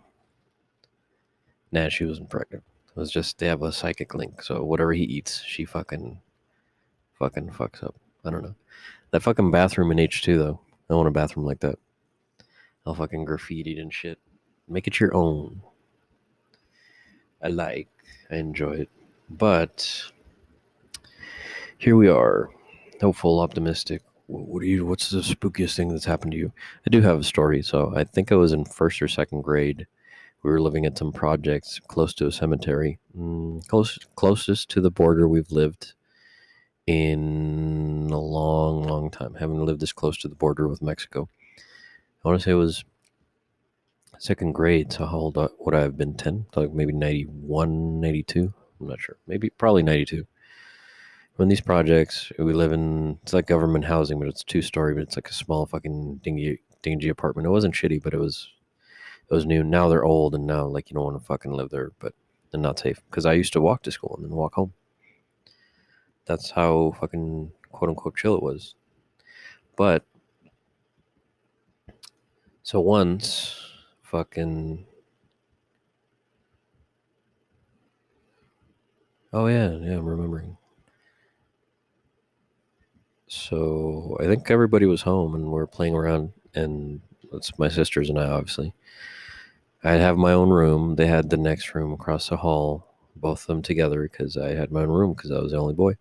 Nah, she wasn't pregnant. It was just they have a psychic link, so whatever he eats, she fucking, fucking fucks up. I don't know. That fucking bathroom in H two, though. I want a bathroom like that. I'll fucking graffiti and shit. Make it your own. I like. I enjoy it. But here we are. Hopeful, optimistic. What do you? What's the spookiest thing that's happened to you? I do have a story, so I think I was in first or second grade. We were living at some projects close to a cemetery, mm, close, closest to the border we've lived in a long, long time. Haven't lived this close to the border with Mexico. I want to say it was second grade, so how old would I have been? ten? Like maybe ninety-one, ninety-two? I'm not sure. Maybe, probably ninety-two. When these projects, we live in, it's like government housing, but it's two-story, but it's like a small fucking dingy, dingy apartment. It wasn't shitty, but it was... It was new. Now they're old, and now, like, you don't want to fucking live there, but they're not safe. Because I used to walk to school and then walk home. That's how fucking quote-unquote chill it was. But, so once, fucking... Oh, yeah, yeah, I'm remembering. So, I think everybody was home, and we were playing around, and it's my sisters and I, obviously. I'd have my own room. They had the next room across the hall, both of them together, because I had my own room because I was the only boy.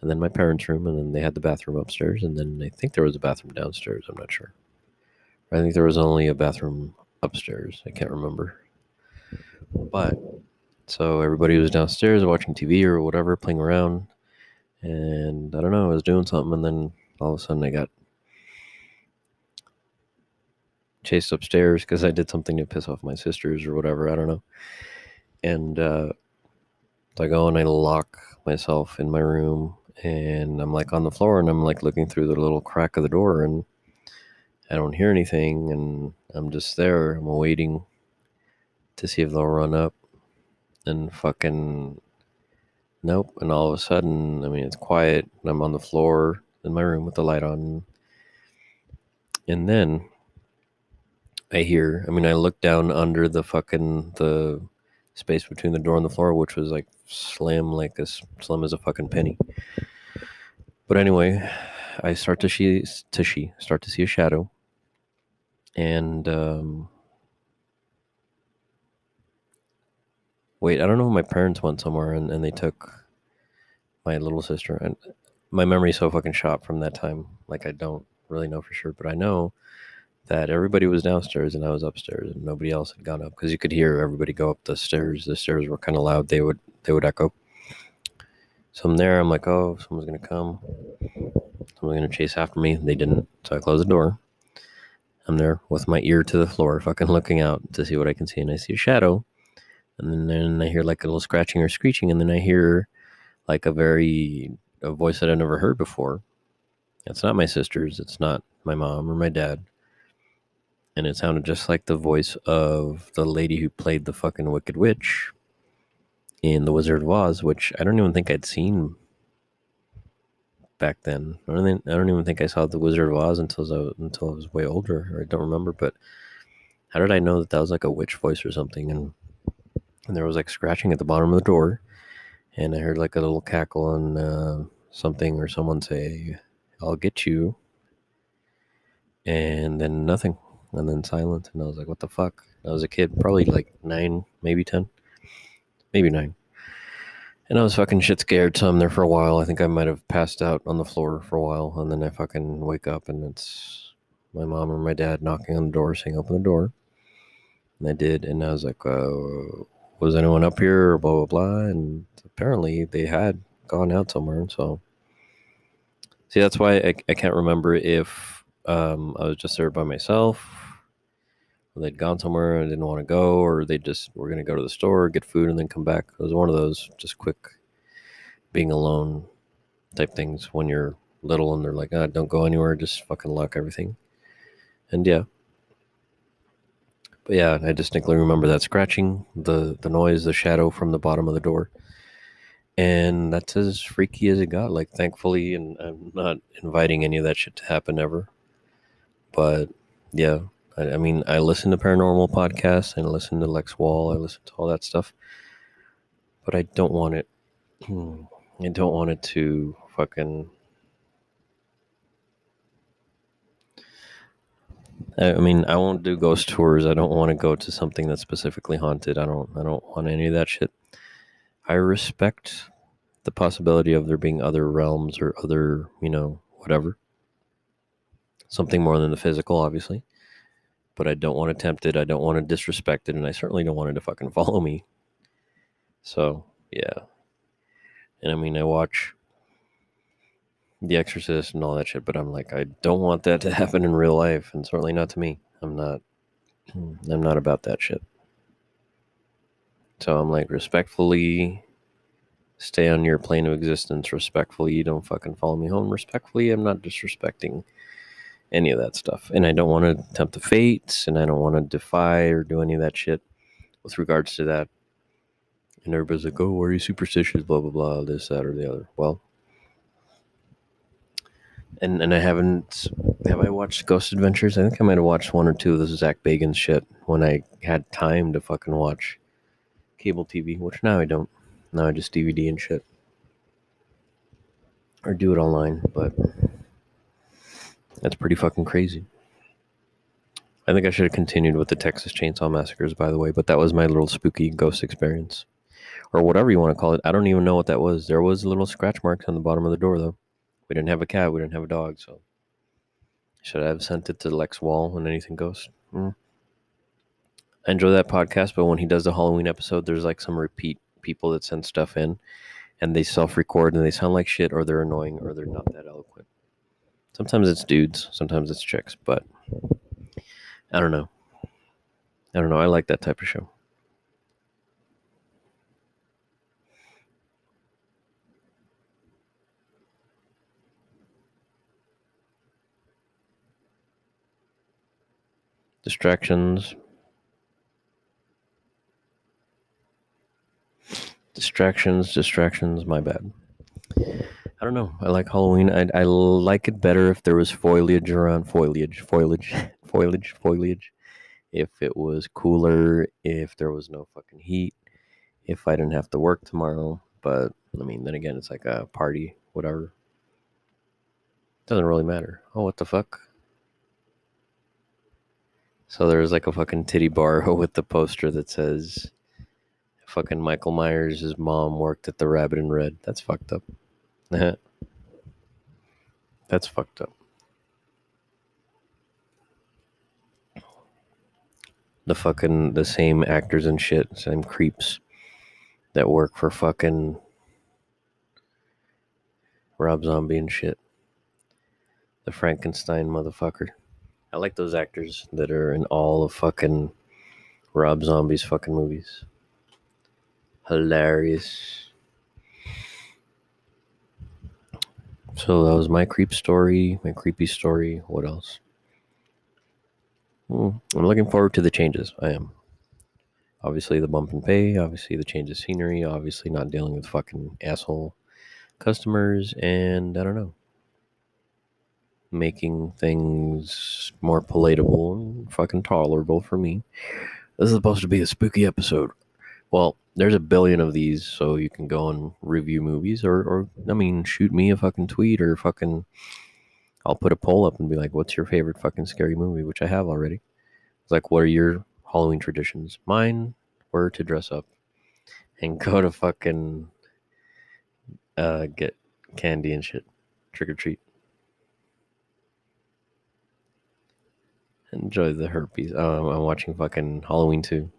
And then my parents' room, and then they had the bathroom upstairs, and then I think there was a bathroom downstairs. I'm not sure. I think there was only a bathroom upstairs. I can't remember. But, so everybody was downstairs watching T V or whatever, playing around, and I don't know, I was doing something, and then all of a sudden I got chased upstairs because I did something to piss off my sisters or whatever, I don't know. And uh, so I go and I lock myself in my room, and I'm like on the floor, and I'm like looking through the little crack of the door, and I don't hear anything, and I'm just there. I'm waiting to see if they'll run up, and fucking nope. And all of a sudden, I mean, it's quiet, and I'm on the floor in my room with the light on. And then I hear, I mean, I look down under the fucking, the space between the door and the floor, which was like slim, like as slim as a fucking penny. But anyway, I start to see, to she start to see a shadow. And, um, wait, I don't know. My parents went somewhere and, and they took my little sister, and my memory's so fucking shot from that time. Like, I don't really know for sure, but I know that everybody was downstairs and I was upstairs, and nobody else had gone up because you could hear everybody go up the stairs. The stairs were kind of loud. They would, they would echo. So I'm there. I'm like, oh, someone's going to come. Someone's going to chase after me. They didn't. So I close the door. I'm there with my ear to the floor, fucking looking out to see what I can see. And I see a shadow. And then, then I hear like a little scratching or screeching. And then I hear like a very, a voice that I've never heard before. It's not my sister's. It's not my mom or my dad. And it sounded just like the voice of the lady who played the fucking Wicked Witch in The Wizard of Oz, which I don't even think I'd seen back then. I don't, think, I don't even think I saw The Wizard of Oz until I, was, until I was way older, or I don't remember. But how did I know that that was like a witch voice or something? And, and there was like scratching at the bottom of the door, and I heard like a little cackle and uh, something, or someone say, "I'll get you," and then nothing. And then silence, and I was like, what the fuck? I was a kid, probably like nine, maybe ten, maybe nine. And I was fucking shit scared, so I'm there for a while. I think I might have passed out on the floor for a while, and then I fucking wake up, and it's my mom or my dad knocking on the door, saying, open the door. And I did, and I was like, uh, was anyone up here, or blah, blah, blah. And apparently they had gone out somewhere, so. See, that's why I, I can't remember if Um, I was just there by myself. They'd gone somewhere and I didn't want to go, or they just were going to go to the store, get food, and then come back. It was one of those just quick being alone type things when you're little and they're like, ah, don't go anywhere, just fucking lock everything. And yeah. But yeah, I distinctly remember that scratching, the, the noise, the shadow from the bottom of the door. And that's as freaky as it got. Like, thankfully, and I'm not inviting any of that shit to happen ever. But yeah, I, I mean, I listen to paranormal podcasts, and I listen to Lex Wall, I listen to all that stuff, but I don't want it, I don't want it to fucking, I, I mean, I won't do ghost tours. I don't want to go to something that's specifically haunted. I don't, I don't want any of that shit. I respect the possibility of there being other realms or other, you know, whatever. Something more than the physical, obviously. But I don't want to tempt it. I don't want to disrespect it. And I certainly don't want it to fucking follow me. So, yeah. And I mean, I watch The Exorcist and all that shit. But I'm like, I don't want that to happen in real life. And certainly not to me. I'm not, I'm not about that shit. So I'm like, respectfully, stay on your plane of existence. Respectfully, you don't fucking follow me home. Respectfully, I'm not disrespecting any of that stuff. And I don't want to tempt the fates, and I don't want to defy or do any of that shit with regards to that. And everybody's like, oh, are you superstitious, blah, blah, blah, this, that, or the other. Well, and and I haven't, have I watched Ghost Adventures? I think I might have watched one or two of this Zach Bagans shit when I had time to fucking watch cable T V, which now I don't. Now I just D V D and shit. Or do it online, but that's pretty fucking crazy. I think I should have continued with the Texas Chainsaw Massacres, by the way, but that was my little spooky ghost experience. Or whatever you want to call it. I don't even know what that was. There was little scratch marks on the bottom of the door, though. We didn't have a cat. We didn't have a dog, so. Should I have sent it to Lex Wall on Anything Ghost? Mm. I enjoy that podcast, but when he does the Halloween episode, there's like some repeat people that send stuff in, and they self-record, and they sound like shit, or they're annoying, or they're not that eloquent. Sometimes it's dudes, sometimes it's chicks, but I don't know. I don't know. I like that type of show. Distractions. Distractions, distractions, my bad. I don't know. I like Halloween. I, I like it better if there was foliage around. Foliage, foliage, foliage, foliage. If it was cooler, if there was no fucking heat, if I didn't have to work tomorrow. But, I mean, then again, it's like a party, whatever. Doesn't really matter. Oh, what the fuck? So there's like a fucking titty bar with the poster that says... Fucking Michael Myers' his mom worked at the Rabbit in Red. That's fucked up. That's fucked up. The fucking the same actors and shit, same creeps that work for fucking Rob Zombie and shit. The Frankenstein motherfucker. I like those actors that are in all of fucking Rob Zombie's fucking movies. Hilarious. So that was my creep story, my creepy story. What else? Hmm. I'm looking forward to the changes. I am. Obviously the bump in pay, obviously the change of scenery, obviously not dealing with fucking asshole customers, and I don't know. Making things more palatable and fucking tolerable for me. This is supposed to be a spooky episode. Well, there's a billion of these, so you can go and review movies, or, or, I mean, shoot me a fucking tweet, or fucking, I'll put a poll up and be like, what's your favorite fucking scary movie, which I have already. It's like, what are your Halloween traditions? Mine were to dress up and go to fucking uh, get candy and shit, trick or treat. Enjoy the herpes. Oh, I'm watching fucking Halloween two.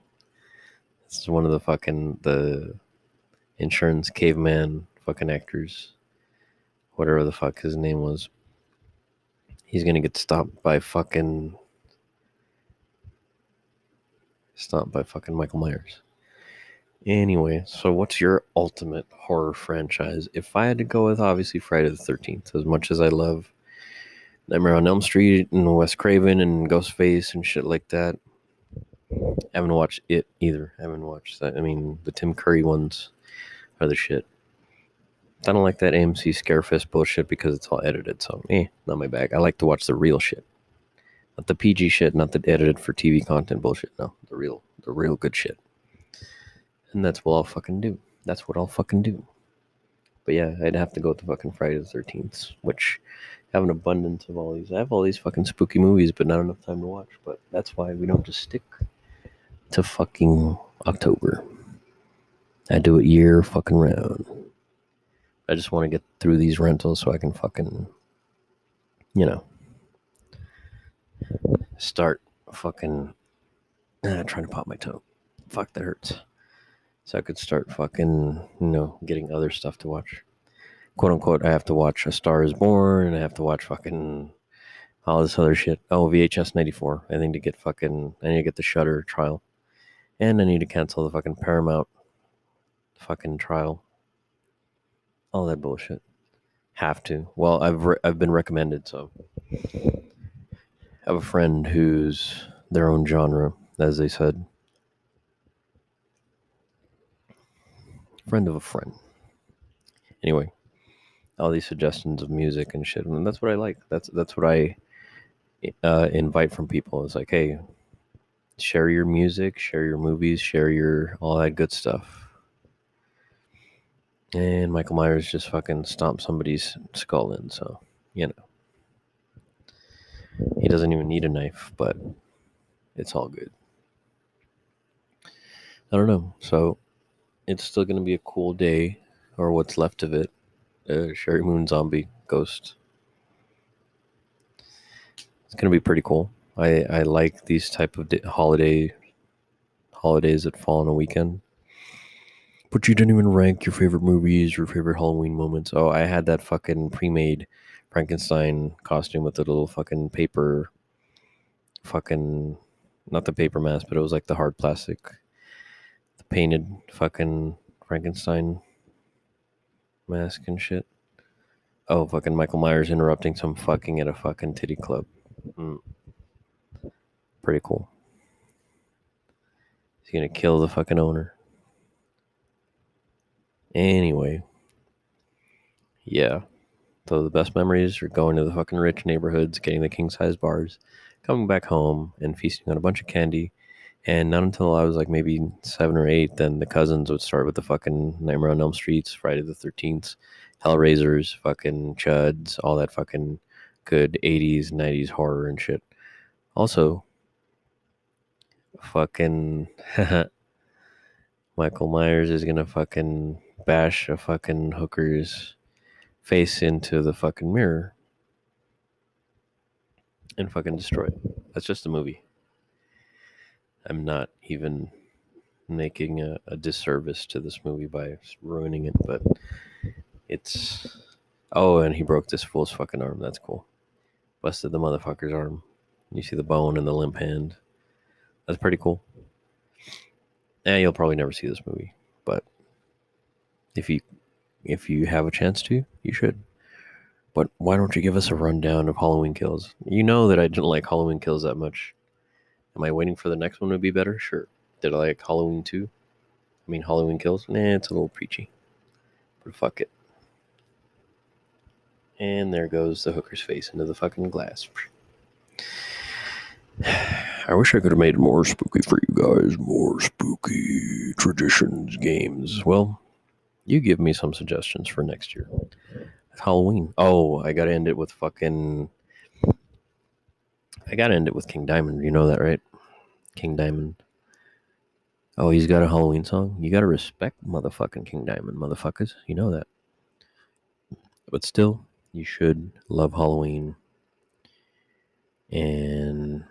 This is one of the fucking, the insurance caveman fucking actors. Whatever the fuck his name was. He's gonna get stopped by fucking... Stopped by fucking Michael Myers. Anyway, so what's your ultimate horror franchise? If I had to go with, obviously, Friday the thirteenth. As much as I love Nightmare on Elm Street and Wes Craven and Ghostface and shit like that. I haven't watched it either. I haven't watched that. I mean, the Tim Curry ones are the shit. I don't like that A M C Scarefest bullshit because it's all edited, so eh, not my bag. I like to watch the real shit. Not the P G shit, not the edited for T V content bullshit. No, the real, the real good shit. And that's what I'll fucking do. That's what I'll fucking do. But yeah, I'd have to go with the fucking Friday the thirteenth, which I have an abundance of all these. I have all these fucking spooky movies, but not enough time to watch. But that's why we don't just stick to fucking October. I do it year fucking round. I just want to get through these rentals so I can fucking, you know, start fucking uh, trying to pop my toe. Fuck, that hurts. So I could start fucking, you know, getting other stuff to watch. Quote unquote, I have to watch A Star Is Born, and I have to watch fucking all this other shit. Oh, V H S ninety-four. I need to get fucking, I need to get the Shudder trial. And I need to cancel the fucking Paramount fucking trial. All that bullshit. Have to. Well, I've re- I've been recommended, so. I have a friend who's their own genre, as they said. Friend of a friend. Anyway, all these suggestions of music and shit, and that's what I like. That's that's what I uh, invite from people. It's like, hey, share your music, share your movies, share your all that good stuff. And Michael Myers just fucking stomped somebody's skull in, so, you know. He doesn't even need a knife, but it's all good. I don't know. So, it's still going to be a cool day, or what's left of it. Uh, Sherry Moon Zombie Ghost. It's gonna be pretty cool. I, I like these type of di- holiday holidays that fall on a weekend. But you didn't even rank your favorite movies, your favorite Halloween moments. Oh, I had that fucking pre-made Frankenstein costume with the little fucking paper, fucking, not the paper mask, but it was like the hard plastic, the painted fucking Frankenstein mask and shit. Oh, fucking Michael Myers interrupting some fucking at a fucking titty club. Mm. Pretty cool. He's gonna kill the fucking owner. Anyway. Yeah. So the best memories are going to the fucking rich neighborhoods, getting the king-size bars, coming back home, and feasting on a bunch of candy. And not until I was like maybe seven or eight, then the cousins would start with the fucking Nightmare on Elm Streets, Friday the thirteenth, Hellraisers, fucking Chuds, all that fucking good eighties, nineties horror and shit. Also, fucking Michael Myers is gonna fucking bash a fucking hooker's face into the fucking mirror and fucking destroy it. That's just a movie. I'm not even making a, a disservice to this movie by ruining it, but it's... Oh, and he broke this fool's fucking arm. That's cool. Busted the motherfucker's arm. You see the bone and the limp hand. That's pretty cool. And you'll probably never see this movie, but if you if you have a chance to, you should. But why don't you give us a rundown of Halloween Kills? You know that I didn't like Halloween Kills that much. Am I waiting for the next one to be better? Sure. Did I like Halloween two? I mean, Halloween Kills? Nah, it's a little preachy. But fuck it. And there goes the hooker's face into the fucking glass. I wish I could have made more spooky for you guys. More spooky traditions games. Well, you give me some suggestions for next year. It's Halloween. Oh, I gotta end it with fucking... I gotta end it with King Diamond. You know that, right? King Diamond. Oh, he's got a Halloween song? You gotta respect motherfucking King Diamond, motherfuckers. You know that. But still, you should love Halloween. And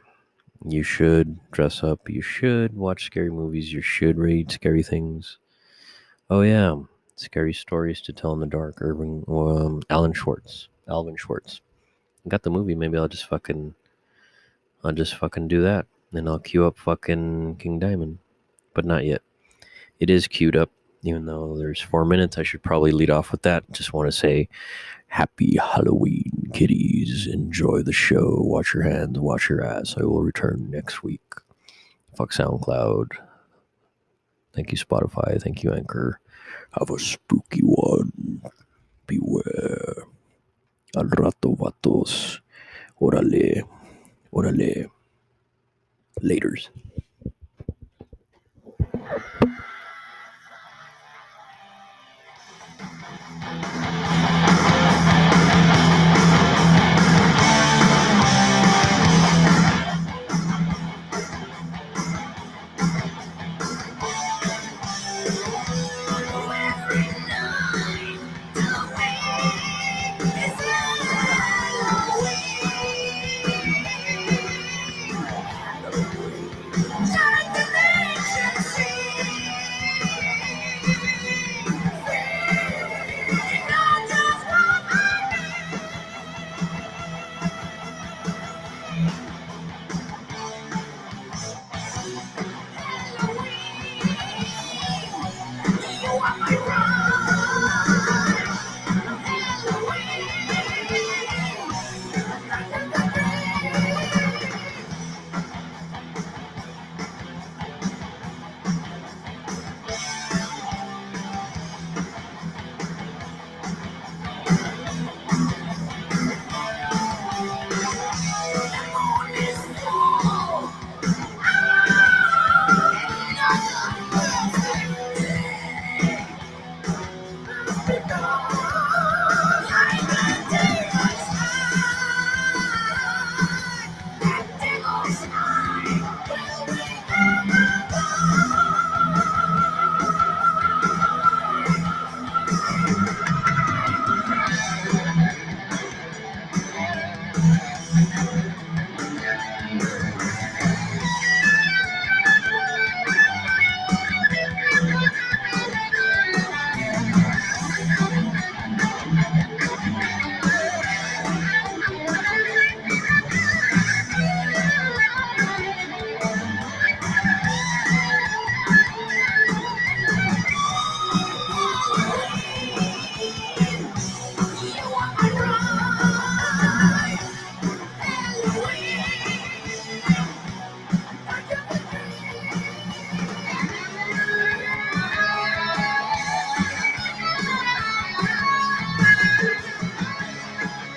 you should dress up. You should watch scary movies. You should read scary things. Oh, yeah. Scary Stories to Tell in the Dark. Irving, um, Alan Schwartz. Alvin Schwartz. I got the movie. Maybe I'll just fucking... I'll just fucking do that, and I'll queue up fucking King Diamond, but not yet. It is queued up, even though there's four minutes. I should probably lead off with that. Just want to say, happy Halloween, kiddies. Enjoy the show. Wash your hands. Wash your ass. I will return next week. Fuck SoundCloud. Thank you, Spotify. Thank you, Anchor. Have a spooky one. Beware. Al rato, vatos. Orale. Orale. Laters.